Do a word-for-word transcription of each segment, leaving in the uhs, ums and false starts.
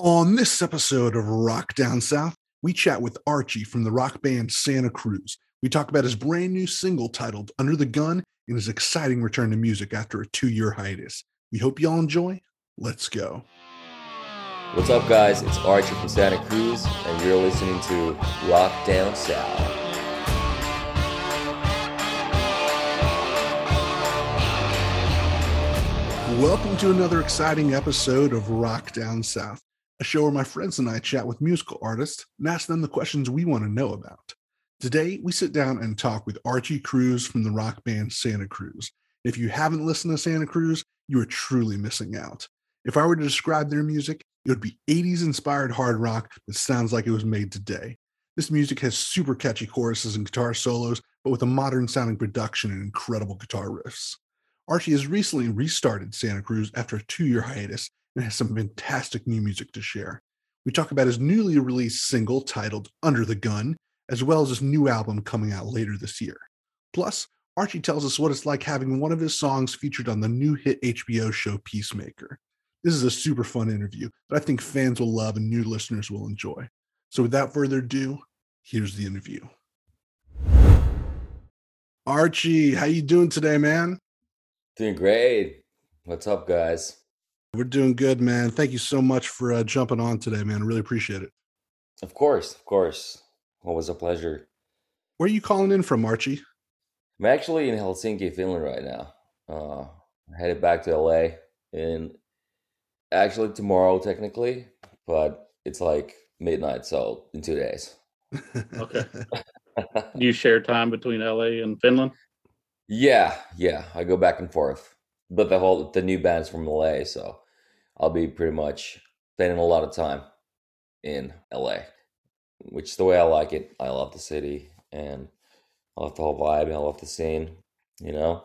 On this episode of Rock Down South, we chat with Archie from the rock band Santa Cruz. We talk about his brand new single titled Under the Gun and his exciting return to music after a two-year hiatus. We hope y'all enjoy. Let's go. What's up, guys? It's Archie from Santa Cruz, and you're listening to Rock Down South. Welcome to another exciting episode of Rock Down South, a show where my friends and I chat with musical artists and ask them the questions we want to know about. Today, we sit down and talk with Archie Cruz from the rock band Santa Cruz. If you haven't listened to Santa Cruz, you are truly missing out. If I were to describe their music, it would be eighties-inspired hard rock that sounds like it was made today. This music has super catchy choruses and guitar solos, but with a modern-sounding production and incredible guitar riffs. Archie has recently restarted Santa Cruz after a two-year hiatus and has some fantastic new music to share. We talk about his newly released single titled Under the Gun, as well as his new album coming out later this year. Plus, Archie tells us what it's like having one of his songs featured on the new hit H B O show Peacemaker. This is a super fun interview that I think fans will love and new listeners will enjoy. So without further ado, here's the interview. Archie, how you doing today, man? Doing great. What's up, guys? We're doing good, man. Thank you so much for uh, jumping on today, man. Really appreciate it. Of course, of course. Always a pleasure. Where are you calling in from, Archie? I'm actually in Helsinki, Finland right now. Uh, I'm headed back to L A in actually tomorrow, technically, but it's like midnight, so in two days. Okay. Do you share time between L A and Finland? Yeah, yeah. I go back and forth. But the whole the new band's from L A, so I'll be pretty much spending a lot of time in L A, which is the way I like it. I love the city, and I love the whole vibe, and I love the scene, you know?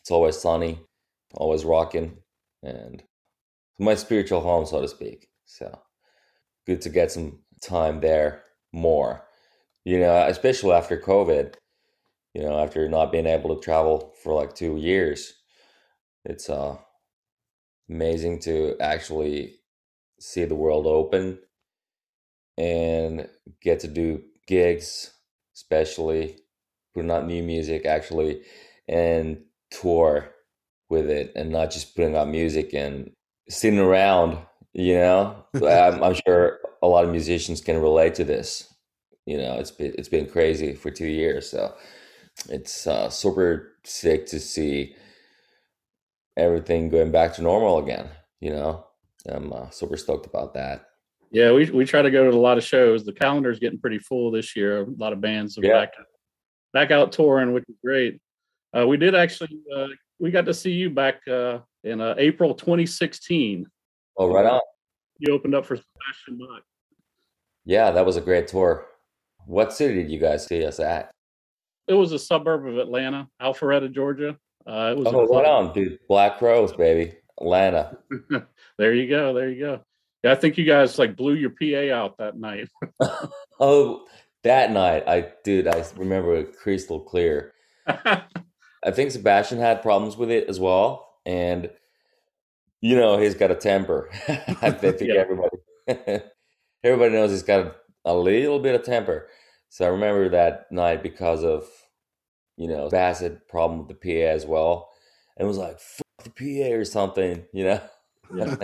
It's always sunny, always rocking, and it's my spiritual home, so to speak. So good to get some time there more, you know, especially after COVID, you know, after not being able to travel for like two years. It's uh, amazing to actually see the world open and get to do gigs, especially putting out new music actually and tour with it, and not just putting out music and sitting around, you know. I'm, I'm sure a lot of musicians can relate to this. You know, it's been, it's been crazy for two years. So it's uh, super sick to see everything going back to normal again. You know, I'm uh, super stoked about that. Yeah, we we try to go to a lot of shows. The calendar is getting pretty full this year. A lot of bands are yeah. back, back out touring, which is great. Uh, we did actually, uh, we got to see you back uh, in uh, April twenty sixteen. Oh, right on. You opened up for Sebastian Bach. Yeah, that was a great tour. What city did you guys see us at? It was a suburb of Atlanta, Alpharetta, Georgia. Uh, it was oh, right on, dude. Black Crowes, baby. Atlanta. There you go. There you go. I think you guys like blew your P A out that night. Oh, that night. I dude, I remember it crystal clear. I think Sebastian had problems with it as well. And, you know, he's got a temper. I think yeah. everybody, everybody knows he's got a, a little bit of temper. So I remember that night because of, you know, Bass had problem with the P A as well. And it was like, fuck the P A or something, you know? Yeah.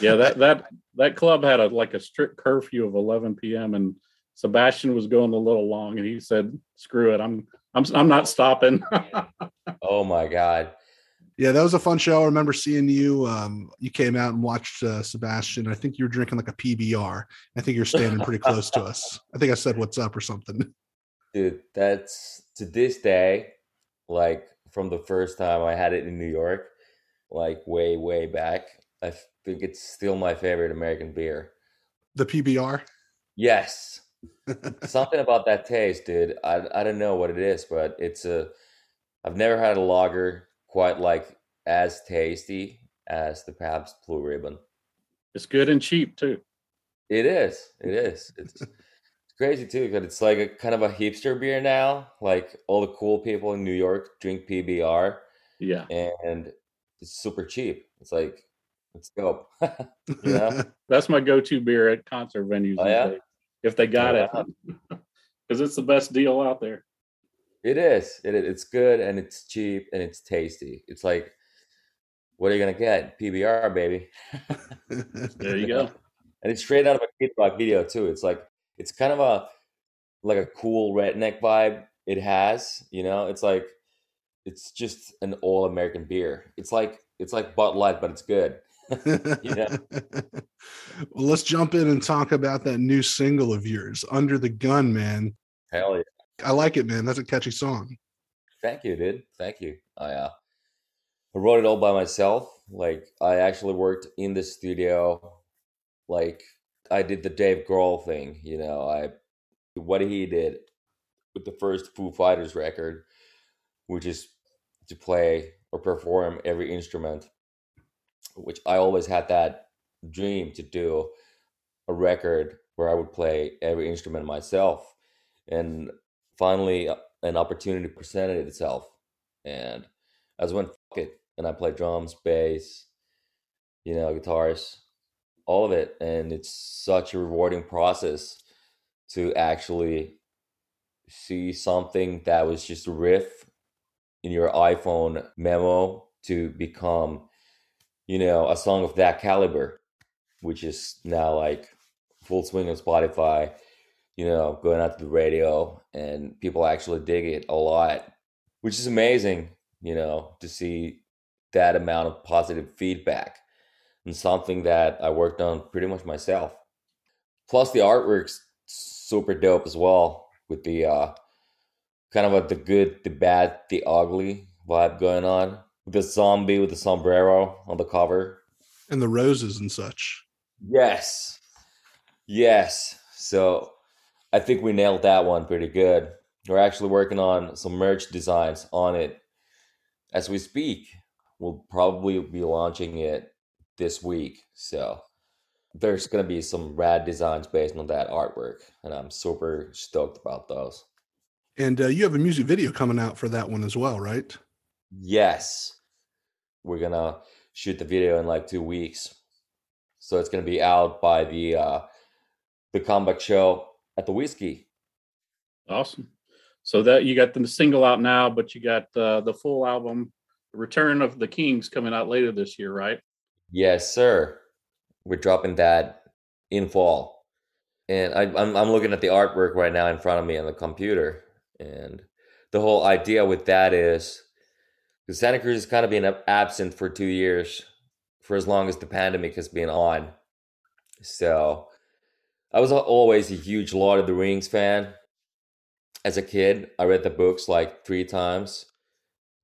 yeah, that that that club had a like a strict curfew of eleven p.m. and Sebastian was going a little long, and he said, "Screw it, I'm I'm I'm not stopping." Oh my god! Yeah, that was a fun show. I remember seeing you. Um, you came out and watched uh, Sebastian. I think you were drinking like a P B R. I think you're standing pretty close to us. I think I said, "What's up?" or something. Dude, that's to this day, like from the first time I had it in New York. Like way, way back. I think it's still my favorite American beer. The P B R? Yes. Something about that taste, dude. I I don't know what it is, but it's a, I've never had a lager quite like as tasty as the Pabst Blue Ribbon. It's good and cheap too. It is. It is. It's, it's crazy too, because it's like a kind of a hipster beer now. Like all the cool people in New York drink P B R. Yeah. And it's super cheap. It's like Let's go. Yeah, that's my go-to beer at concert venues. Oh, yeah? If they got oh, it, because it's the best deal out there. It is. It, it's good and it's cheap and it's tasty. It's like, what are you gonna get? P B R, baby. There you go. And it's straight out of a Kid Rock video too. It's like it's kind of a like a cool redneck vibe. It has, you know. It's like it's just an all American beer. It's like it's like Bud Light, but it's good. You know? Well, let's jump in and talk about that new single of yours, Under the Gun, man. Hell yeah. I like it, man. That's a catchy song. Thank you, dude. Thank you. I uh, I wrote it all by myself. Like, I actually worked in the studio. Like, I did the Dave Grohl thing, you know. I what he did with the first Foo Fighters record, which is to play or perform every instrument, which I always had that dream to do a record where I would play every instrument myself. And finally, an opportunity presented itself. And I just went, fuck it. And I played drums, bass, you know, guitars, all of it. And it's such a rewarding process to actually see something that was just a riff in your iPhone memo to become, you know, a song of that caliber, which is now like full swing on Spotify, you know, going out to the radio, and people actually dig it a lot, which is amazing, you know, to see that amount of positive feedback and something that I worked on pretty much myself. Plus the artwork's super dope as well, with the uh, kind of like the good, the bad, the ugly vibe going on. The zombie with the sombrero on the cover. And the roses and such. Yes. Yes. So I think we nailed that one pretty good. We're actually working on some merch designs on it as we speak. We'll probably be launching it this week. So there's going to be some rad designs based on that artwork. And I'm super stoked about those. And uh, you have a music video coming out for that one as well, right? Yes, we're gonna shoot the video in like two weeks, so it's gonna be out by the uh the comeback show at the Whiskey. Awesome. So that you got the single out now, but you got uh, the full album Return of the Kings coming out later this year, right? Yes, sir. We're dropping that in fall, and I, I'm, I'm looking at the artwork right now in front of me on the computer, and the whole idea with that is because Santa Cruz has kind of been absent for two years, for as long as the pandemic has been on. So I was always a huge Lord of the Rings fan. As a kid, I read the books like three times,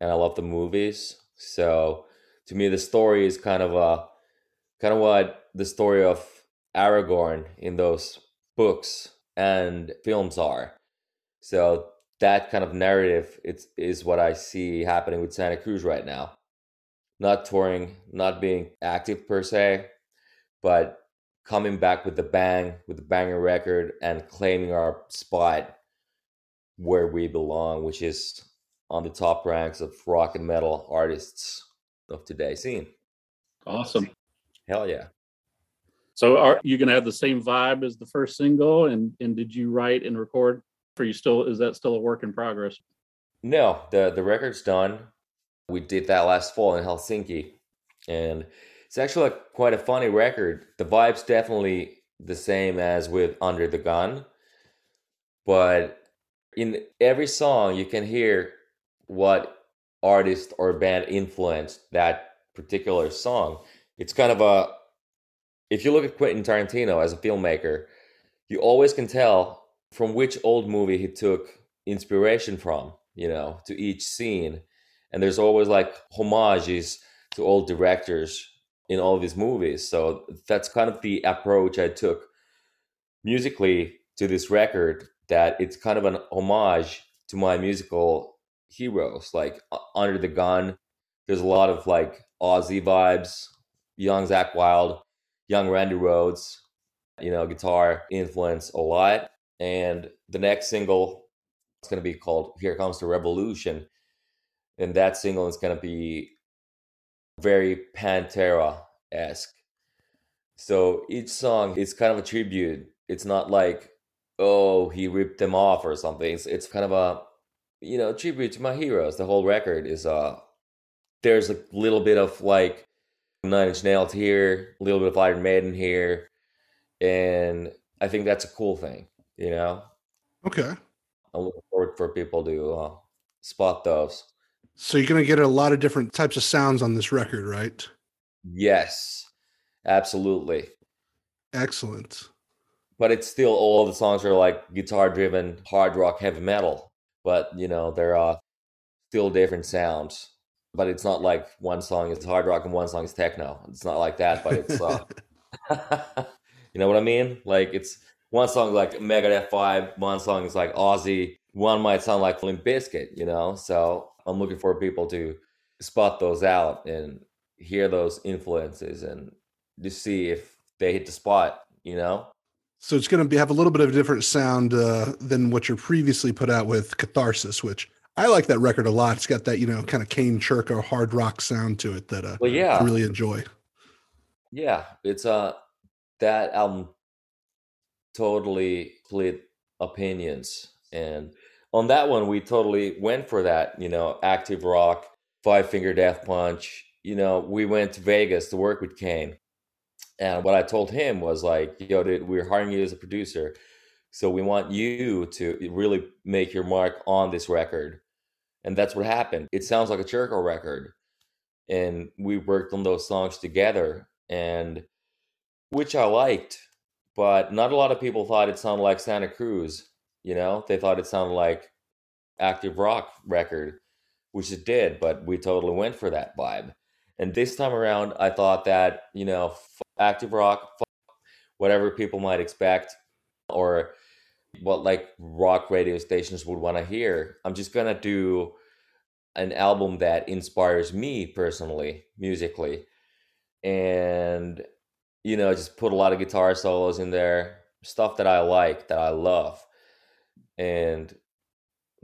and I love the movies. So to me, the story is kind of a kind of what the story of Aragorn in those books and films are. So that kind of narrative it's, is what I see happening with Santa Cruz right now. Not touring, not being active per se, but coming back with the bang, with the banger record, and claiming our spot where we belong, which is on the top ranks of rock and metal artists of today's scene. Awesome. Hell yeah. So are you going to have the same vibe as the first single? And, and did you write and record? Are you still, is that still a work in progress? No, the the record's done. We did that last fall in Helsinki, and it's actually a, quite a funny record. The vibe's definitely the same as with Under the Gun, but in every song you can hear what artist or band influenced that particular song. It's kind of a, if you look at Quentin Tarantino as a filmmaker, you always can tell from which old movie he took inspiration from, you know, to each scene. And there's always like homages to old directors in all of his movies. So that's kind of the approach I took musically to this record, that it's kind of an homage to my musical heroes. Like Under the Gun, there's a lot of like Aussie vibes, young Zakk Wylde, young Randy Rhoads, you know, guitar influence a lot. And the next single is going to be called Here Comes the Revolution. And that single is going to be very Pantera esque. So each song is kind of a tribute. It's not like, oh, he ripped them off or something. It's, it's kind of a, you know, tribute to my heroes. The whole record is uh there's a little bit of like Nine Inch Nails here, a little bit of Iron Maiden here, and I think that's a cool thing, you know. Okay. I'm looking forward for people to uh, spot those. So you're going to get a lot of different types of sounds on this record, right? Yes, absolutely. Excellent. But it's still, all the songs are like guitar-driven, hard rock, heavy metal. But, you know, there are still different sounds. But it's not like one song is hard rock and one song is techno. It's not like that, but it's, uh, you know what I mean? Like, it's one song like Megadeth vibe, one song is like Aussie, one might sound like Limp Bizkit, you know? So I'm looking for people to spot those out and hear those influences and to see if they hit the spot, you know? So it's going to have a little bit of a different sound uh, than what you're previously put out with Catharsis, which I like that record a lot. It's got that, you know, kind of Kane Churko hard rock sound to it that uh, well, yeah. I really enjoy. Yeah, it's uh, that album totally split opinions. And on that one, we totally went for that, you know, active rock, Five Finger Death Punch. You know, we went to Vegas to work with Kane. And what I told him was like, yo, dude, we're hiring you as a producer. So we want you to really make your mark on this record. And that's what happened. It sounds like a Churko record. And we worked on those songs together, and which I liked. But not a lot of people thought it sounded like Santa Cruz. You know, they thought it sounded like active rock record, which it did. But we totally went for that vibe. And this time around, I thought that, you know, active rock, whatever people might expect or what like rock radio stations would want to hear. I'm just going to do an album that inspires me personally, musically. And, you know, just put a lot of guitar solos in there, stuff that I like, that I love. And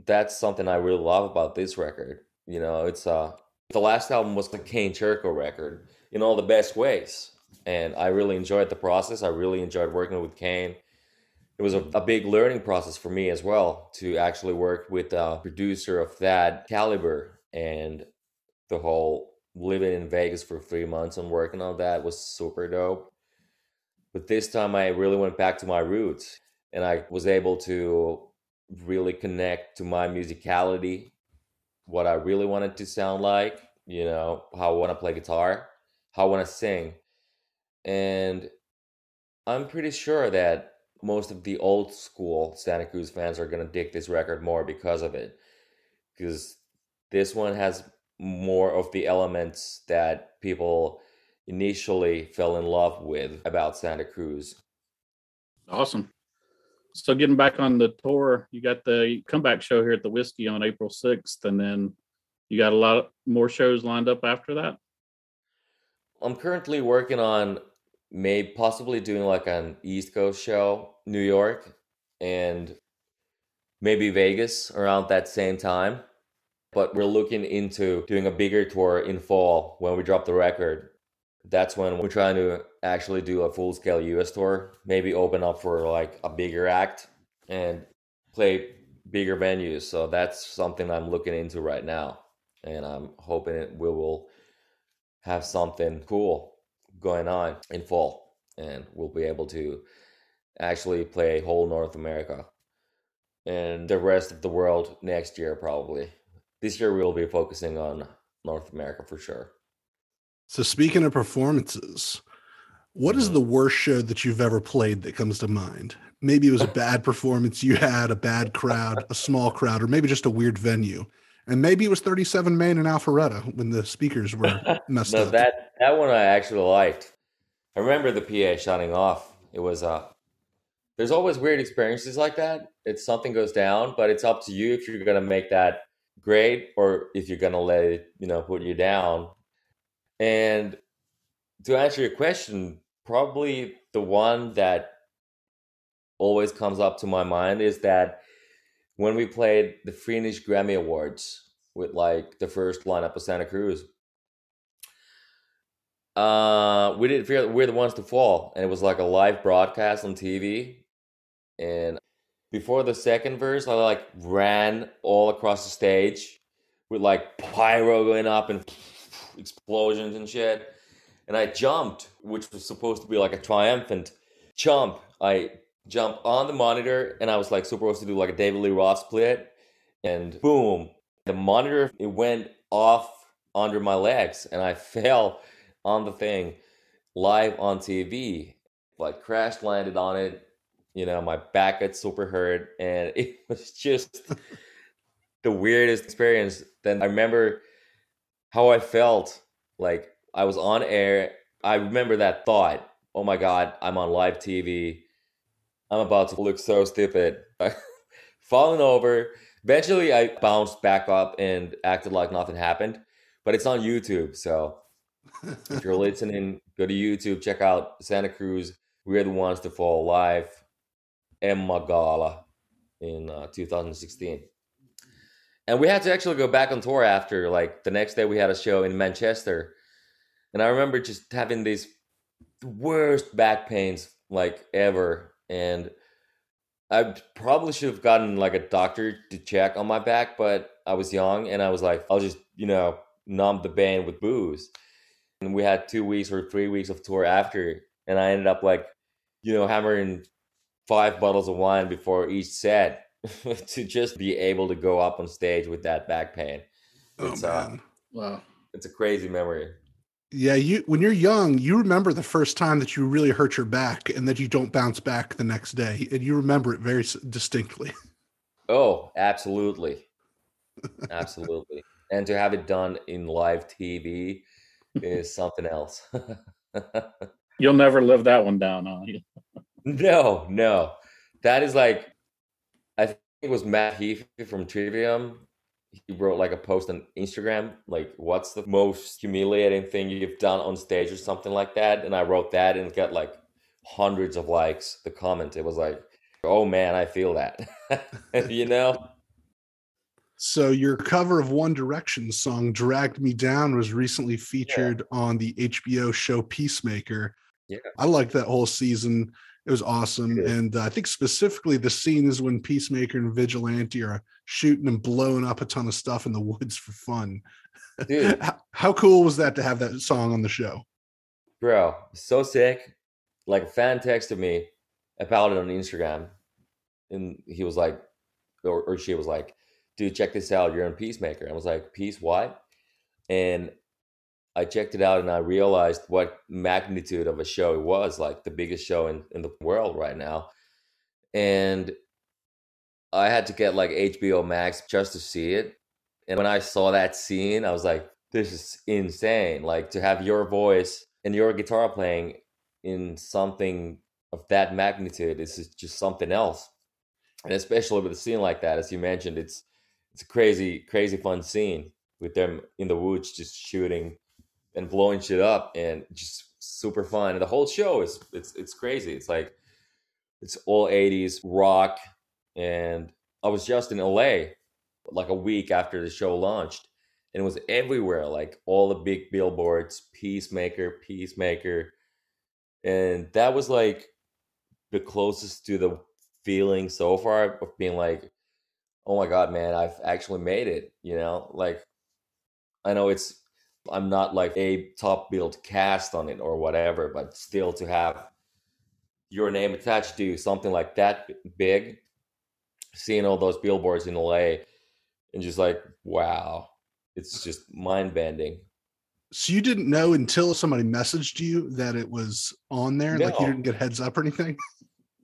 that's something I really love about this record. You know, it's a... Uh, the last album was the Kane Churko record in all the best ways. And I really enjoyed the process. I really enjoyed working with Kane. It was a, a big learning process for me as well to actually work with a producer of that caliber. And the whole living in Vegas for three months and working on that was super dope. But this time I really went back to my roots, and I was able to really connect to my musicality, what I really wanted to sound like, you know, how I want to play guitar, how I want to sing. And I'm pretty sure that most of the old school Santa Cruz fans are going to dig this record more because of it. Because this one has more of the elements that people initially fell in love with about Santa Cruz. Awesome. So getting back on the tour, you got the comeback show here at the Whiskey on April sixth, and then you got a lot more shows lined up after that? I'm currently working on maybe possibly doing like an East Coast show, New York, and maybe Vegas around that same time. But we're looking into doing a bigger tour in fall when we drop the record. That's when we're trying to actually do a full-scale U S tour, maybe open up for like a bigger act and play bigger venues. So that's something I'm looking into right now. And I'm hoping it, we will have something cool going on in fall, and we'll be able to actually play whole North America and the rest of the world next year, probably. This year we'll be focusing on North America for sure. So speaking of performances, what is the worst show that you've ever played that comes to mind? Maybe it was a bad performance you had, a bad crowd, a small crowd, or maybe just a weird venue. And maybe it was thirty-seven Main and Alpharetta when the speakers were messed no, up. That, that one I actually liked. I remember the P A shutting off. It was, uh, there's always weird experiences like that. It's something goes down, but it's up to you if you're going to make that great or if you're going to let it, you know, put you down. And to answer your question, probably the one that always comes up to my mind is that when we played the Finnish Grammy Awards with like the first lineup of Santa Cruz, Uh, we didn't figure out We're the Ones to Fall, and it was like a live broadcast on T V. And before the second verse, I like ran all across the stage with like pyro going up and explosions and shit. And I jumped, which was supposed to be like a triumphant jump. I jumped on the monitor, and I was like supposed to do like a David Lee Roth split. And boom, the monitor, it went off under my legs, and I fell on the thing live on T V, like crash landed on it. You know, my back got super hurt, and it was just the weirdest experience. Then I remember how I felt, like I was on air. I remember that thought, oh my God, I'm on live T V. I'm about to look so stupid. Falling over. Eventually I bounced back up and acted like nothing happened, but it's on YouTube, so if you're listening, go to YouTube, check out Santa Cruz, We're the Ones to Fall live, Emma Gala in uh, two thousand sixteen. And we had to actually go back on tour after, like the next day we had a show in Manchester. And I remember just having these worst back pains like ever. And I probably should have gotten like a doctor to check on my back, but I was young and I was like, I'll just, you know, numb the pain with booze. And we had two weeks or three weeks of tour after, and I ended up like, you know, hammering five bottles of wine before each set to just be able to go up on stage with that back pain. Oh, it's, man. Uh, wow. It's a crazy memory. Yeah, you when you're young, you remember the first time that you really hurt your back and that you don't bounce back the next day, and you remember it very distinctly. Oh, absolutely. Absolutely. And to have it done in live T V is something else. You'll never live that one down, huh? no, no. That is like, I think it was Matt Heafy from Trivium. He wrote like a post on Instagram, like, what's the most humiliating thing you've done on stage or something like that? And I wrote that and got like hundreds of likes, the comment. It was like, oh man, I feel that, you know? So your cover of One Direction's song Dragged Me Down was recently featured yeah. on the H B O show Peacemaker. Yeah. I liked that whole season. It was awesome. It and uh, I think specifically the scene is when Peacemaker and Vigilante are shooting and blowing up a ton of stuff in the woods for fun. Dude. how, how cool was that to have that song on the show? Bro, so sick. Like a fan texted me about it on Instagram. And he was like, or, or she was like, dude, check this out. You're on Peacemaker. I was like, Peace what? And I checked it out and I realized what magnitude of a show it was, like the biggest show in, in the world right now. And I had to get like H B O Max just to see it. And when I saw that scene, I was like, this is insane. Like to have your voice and your guitar playing in something of that magnitude, this is just something else. And especially with a scene like that, as you mentioned, it's, it's a crazy, crazy fun scene with them in the woods just shooting and blowing shit up and just super fun. And the whole show is, it's it's crazy. It's like, it's all eighties rock. And I was just in L A like a week after the show launched. And it was everywhere, like all the big billboards, Peacemaker, Peacemaker. And that was like the closest to the feeling so far of being like, oh my God, man, I've actually made it, you know? Like, I know it's, I'm not like a top billed cast on it or whatever, but still to have your name attached to something like that big, seeing all those billboards in L A and just like, wow, it's just mind bending. So you didn't know until somebody messaged you that it was on there? No. Like you didn't get heads up or anything?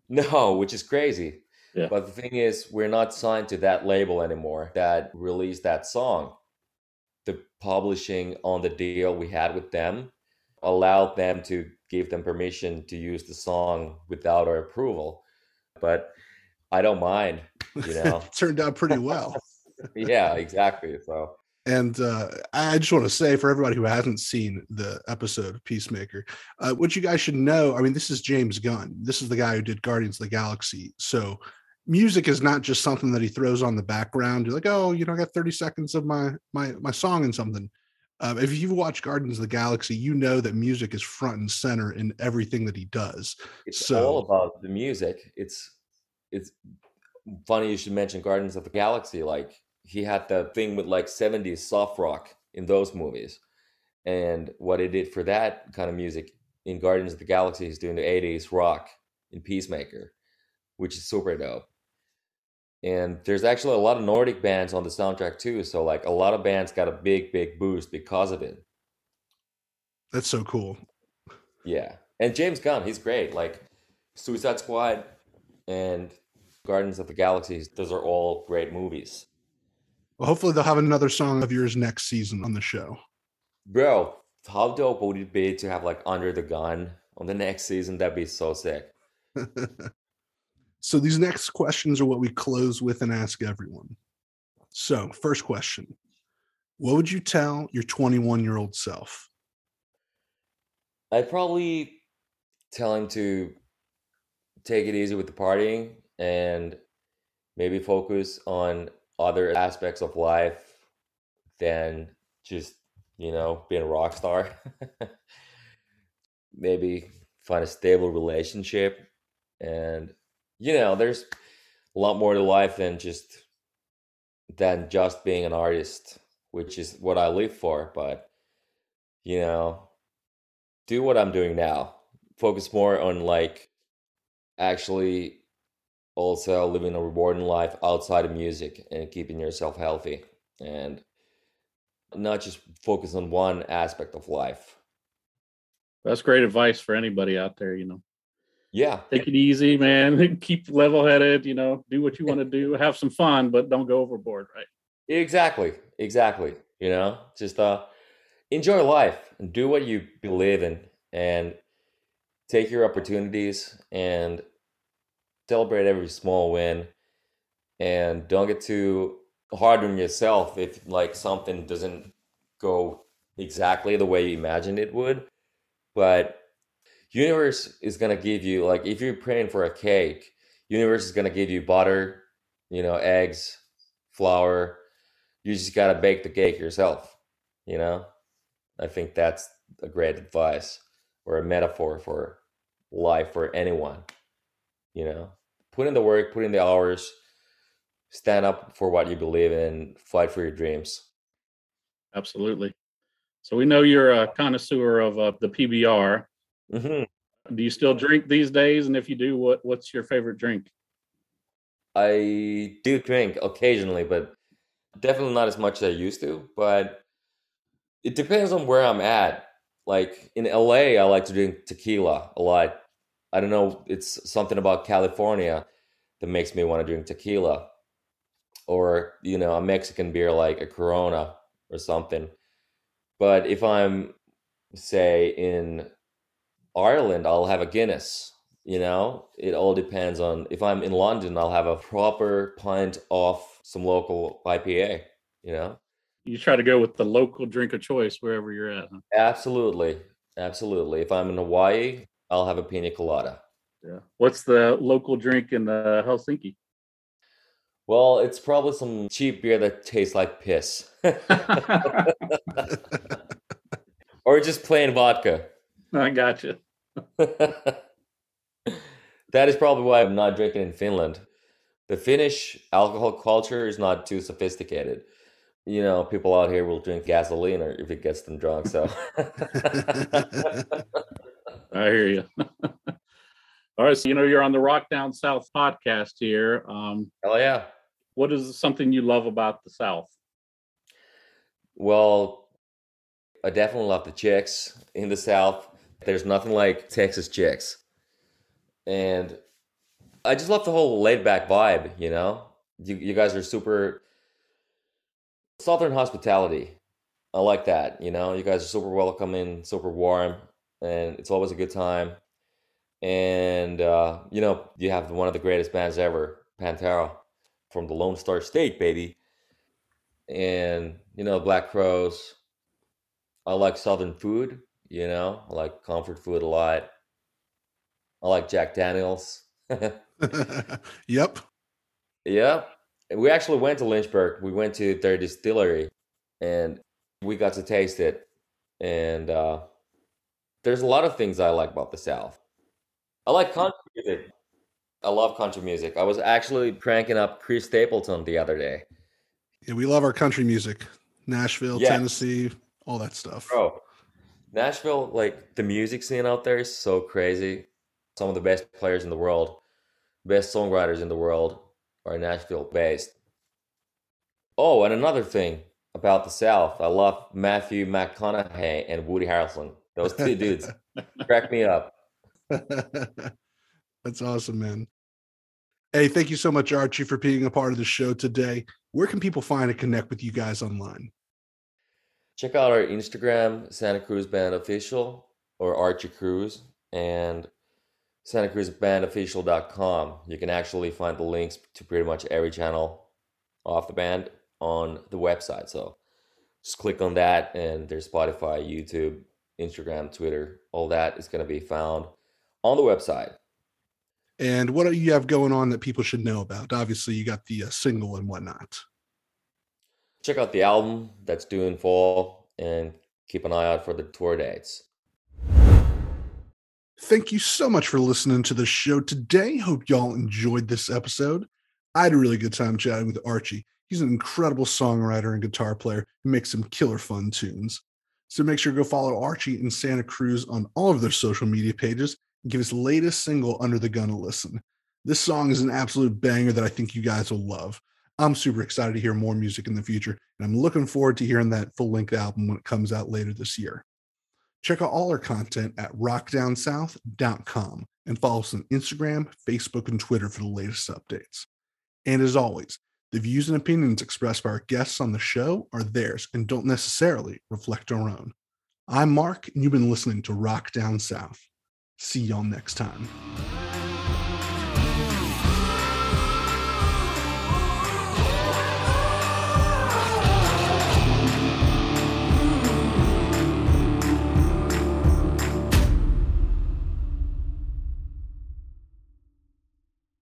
No, which is crazy. Yeah. But the thing is, we're not signed to that label anymore that released that song. The publishing on the deal we had with them allowed them to give them permission to use the song without our approval. But I don't mind, you know. It turned out pretty well. Yeah, exactly. So. And uh, I just want to say for everybody who hasn't seen the episode of Peacemaker, uh, what you guys should know, I mean, this is James Gunn. This is the guy who did Guardians of the Galaxy. So music is not just something that he throws on the background. You're like, oh, you know, I got thirty seconds of my my my song and something. Um, if you've watched Guardians of the Galaxy, you know that music is front and center in everything that he does. It's so, all about the music. It's it's funny you should mention Guardians of the Galaxy. Like, he had that thing with like seventies soft rock in those movies. And what he did for that kind of music in Guardians of the Galaxy, he's doing the eighties rock in Peacemaker, which is super dope. And there's actually a lot of Nordic bands on the soundtrack too. So like a lot of bands got a big, big boost because of it. That's so cool. Yeah. And James Gunn, he's great. Like Suicide Squad and Guardians of the Galaxy, those are all great movies. Well, hopefully they'll have another song of yours next season on the show. Bro, how dope would it be to have like Under the Gun on the next season? That'd be so sick. So these next questions are what we close with and ask everyone. So first question, what would you tell your twenty-one-year-old self? I'd probably tell him to take it easy with the partying and maybe focus on other aspects of life than just, you know, being a rock star. Maybe find a stable relationship and... You know, there's a lot more to life than just than just being an artist, which is what I live for. But, you know, do what I'm doing now. Focus more on, like, actually also living a rewarding life outside of music and keeping yourself healthy. And not just focus on one aspect of life. That's great advice for anybody out there, you know. Yeah. Take it easy, man. Keep level-headed, you know, do what you want to do. Have some fun, but don't go overboard, right? Exactly. Exactly. You know, just uh, enjoy life and do what you believe in and take your opportunities and celebrate every small win. And don't get too hard on yourself if, like, something doesn't go exactly the way you imagined it would. But... universe is going to give you, like, if you're praying for a cake, universe is going to give you butter, you know, eggs, flour. You just got to bake the cake yourself, you know? I think that's a great advice or a metaphor for life for anyone, you know? Put in the work, put in the hours, stand up for what you believe in, fight for your dreams. Absolutely. So we know you're a connoisseur of uh, the P B R. Mm-hmm. Do you still drink these days? And if you do, what what's your favorite drink? I do drink occasionally, but definitely not as much as I used to. But it depends on where I'm at. Like in L A, I like to drink tequila a lot. I don't know. It's something about California that makes me want to drink tequila or, you know, a Mexican beer like a Corona or something. But if I'm, say, in Ireland, I'll have a Guinness, you know? It all depends on, if I'm in London, I'll have a proper pint of some local I P A, you know? You try to go with the local drink of choice wherever you're at, huh? Absolutely. Absolutely. If I'm in Hawaii, I'll have a pina colada. Yeah. What's the local drink in uh, Helsinki? Well, it's probably some cheap beer that tastes like piss. Or just plain vodka. I gotcha. That is probably why I'm not drinking in Finland. The Finnish alcohol culture is not too sophisticated. You know, people out here will drink gasoline or if it gets them drunk. So I hear you. All right. So, you know, you're on the Rock Down South podcast here. Um, Hell yeah. What is something you love about the South? Well, I definitely love the chicks in the South. There's nothing like Texas chicks. And I just love the whole laid-back vibe, you know? You, you guys are super... Southern hospitality. I like that, you know? You guys are super welcoming, super warm, and it's always a good time. And, uh, you know, you have one of the greatest bands ever, Pantera, from the Lone Star State, baby. And, you know, Black Crowes. I like Southern food. You know, I like comfort food a lot. I like Jack Daniels. Yep. Yep. We actually went to Lynchburg. We went to their distillery and we got to taste it. And uh, there's a lot of things I like about the South. I like country music. I love country music. I was actually cranking up Chris Stapleton the other day. Yeah, we love our country music. Nashville, yeah. Tennessee, all that stuff. Bro, Nashville, like the music scene out there is so crazy. Some of the best players in the world, best songwriters in the world are Nashville based. Oh, and another thing about the South, I love Matthew McConaughey and Woody Harrelson. Those two dudes crack me up. That's awesome, man. Hey, thank you so much, Archie, for being a part of the show today. Where can people find and connect with you guys online? Check out our Instagram, Santa Cruz Band Official or Archie Cruz, and santa cruz band official dot com. You can actually find the links to pretty much every channel of the band on the website. So just click on that, and there's Spotify, YouTube, Instagram, Twitter, all that is going to be found on the website. And what do you have going on that people should know about? Obviously, you got the uh, single and whatnot. Check out the album that's due in fall, and keep an eye out for the tour dates. Thank you so much for listening to the show today. Hope y'all enjoyed this episode. I had a really good time chatting with Archie. He's an incredible songwriter and guitar player who makes some killer fun tunes. So make sure to go follow Archie and Santa Cruz on all of their social media pages. Give his latest single, Under the Gun, a listen. This song is an absolute banger that I think you guys will love. I'm super excited to hear more music in the future, and I'm looking forward to hearing that full-length album when it comes out later this year. Check out all our content at rock down south dot com and follow us on Instagram, Facebook, and Twitter for the latest updates. And as always, the views and opinions expressed by our guests on the show are theirs and don't necessarily reflect our own. I'm Mark, and you've been listening to Rock Down South. See y'all next time.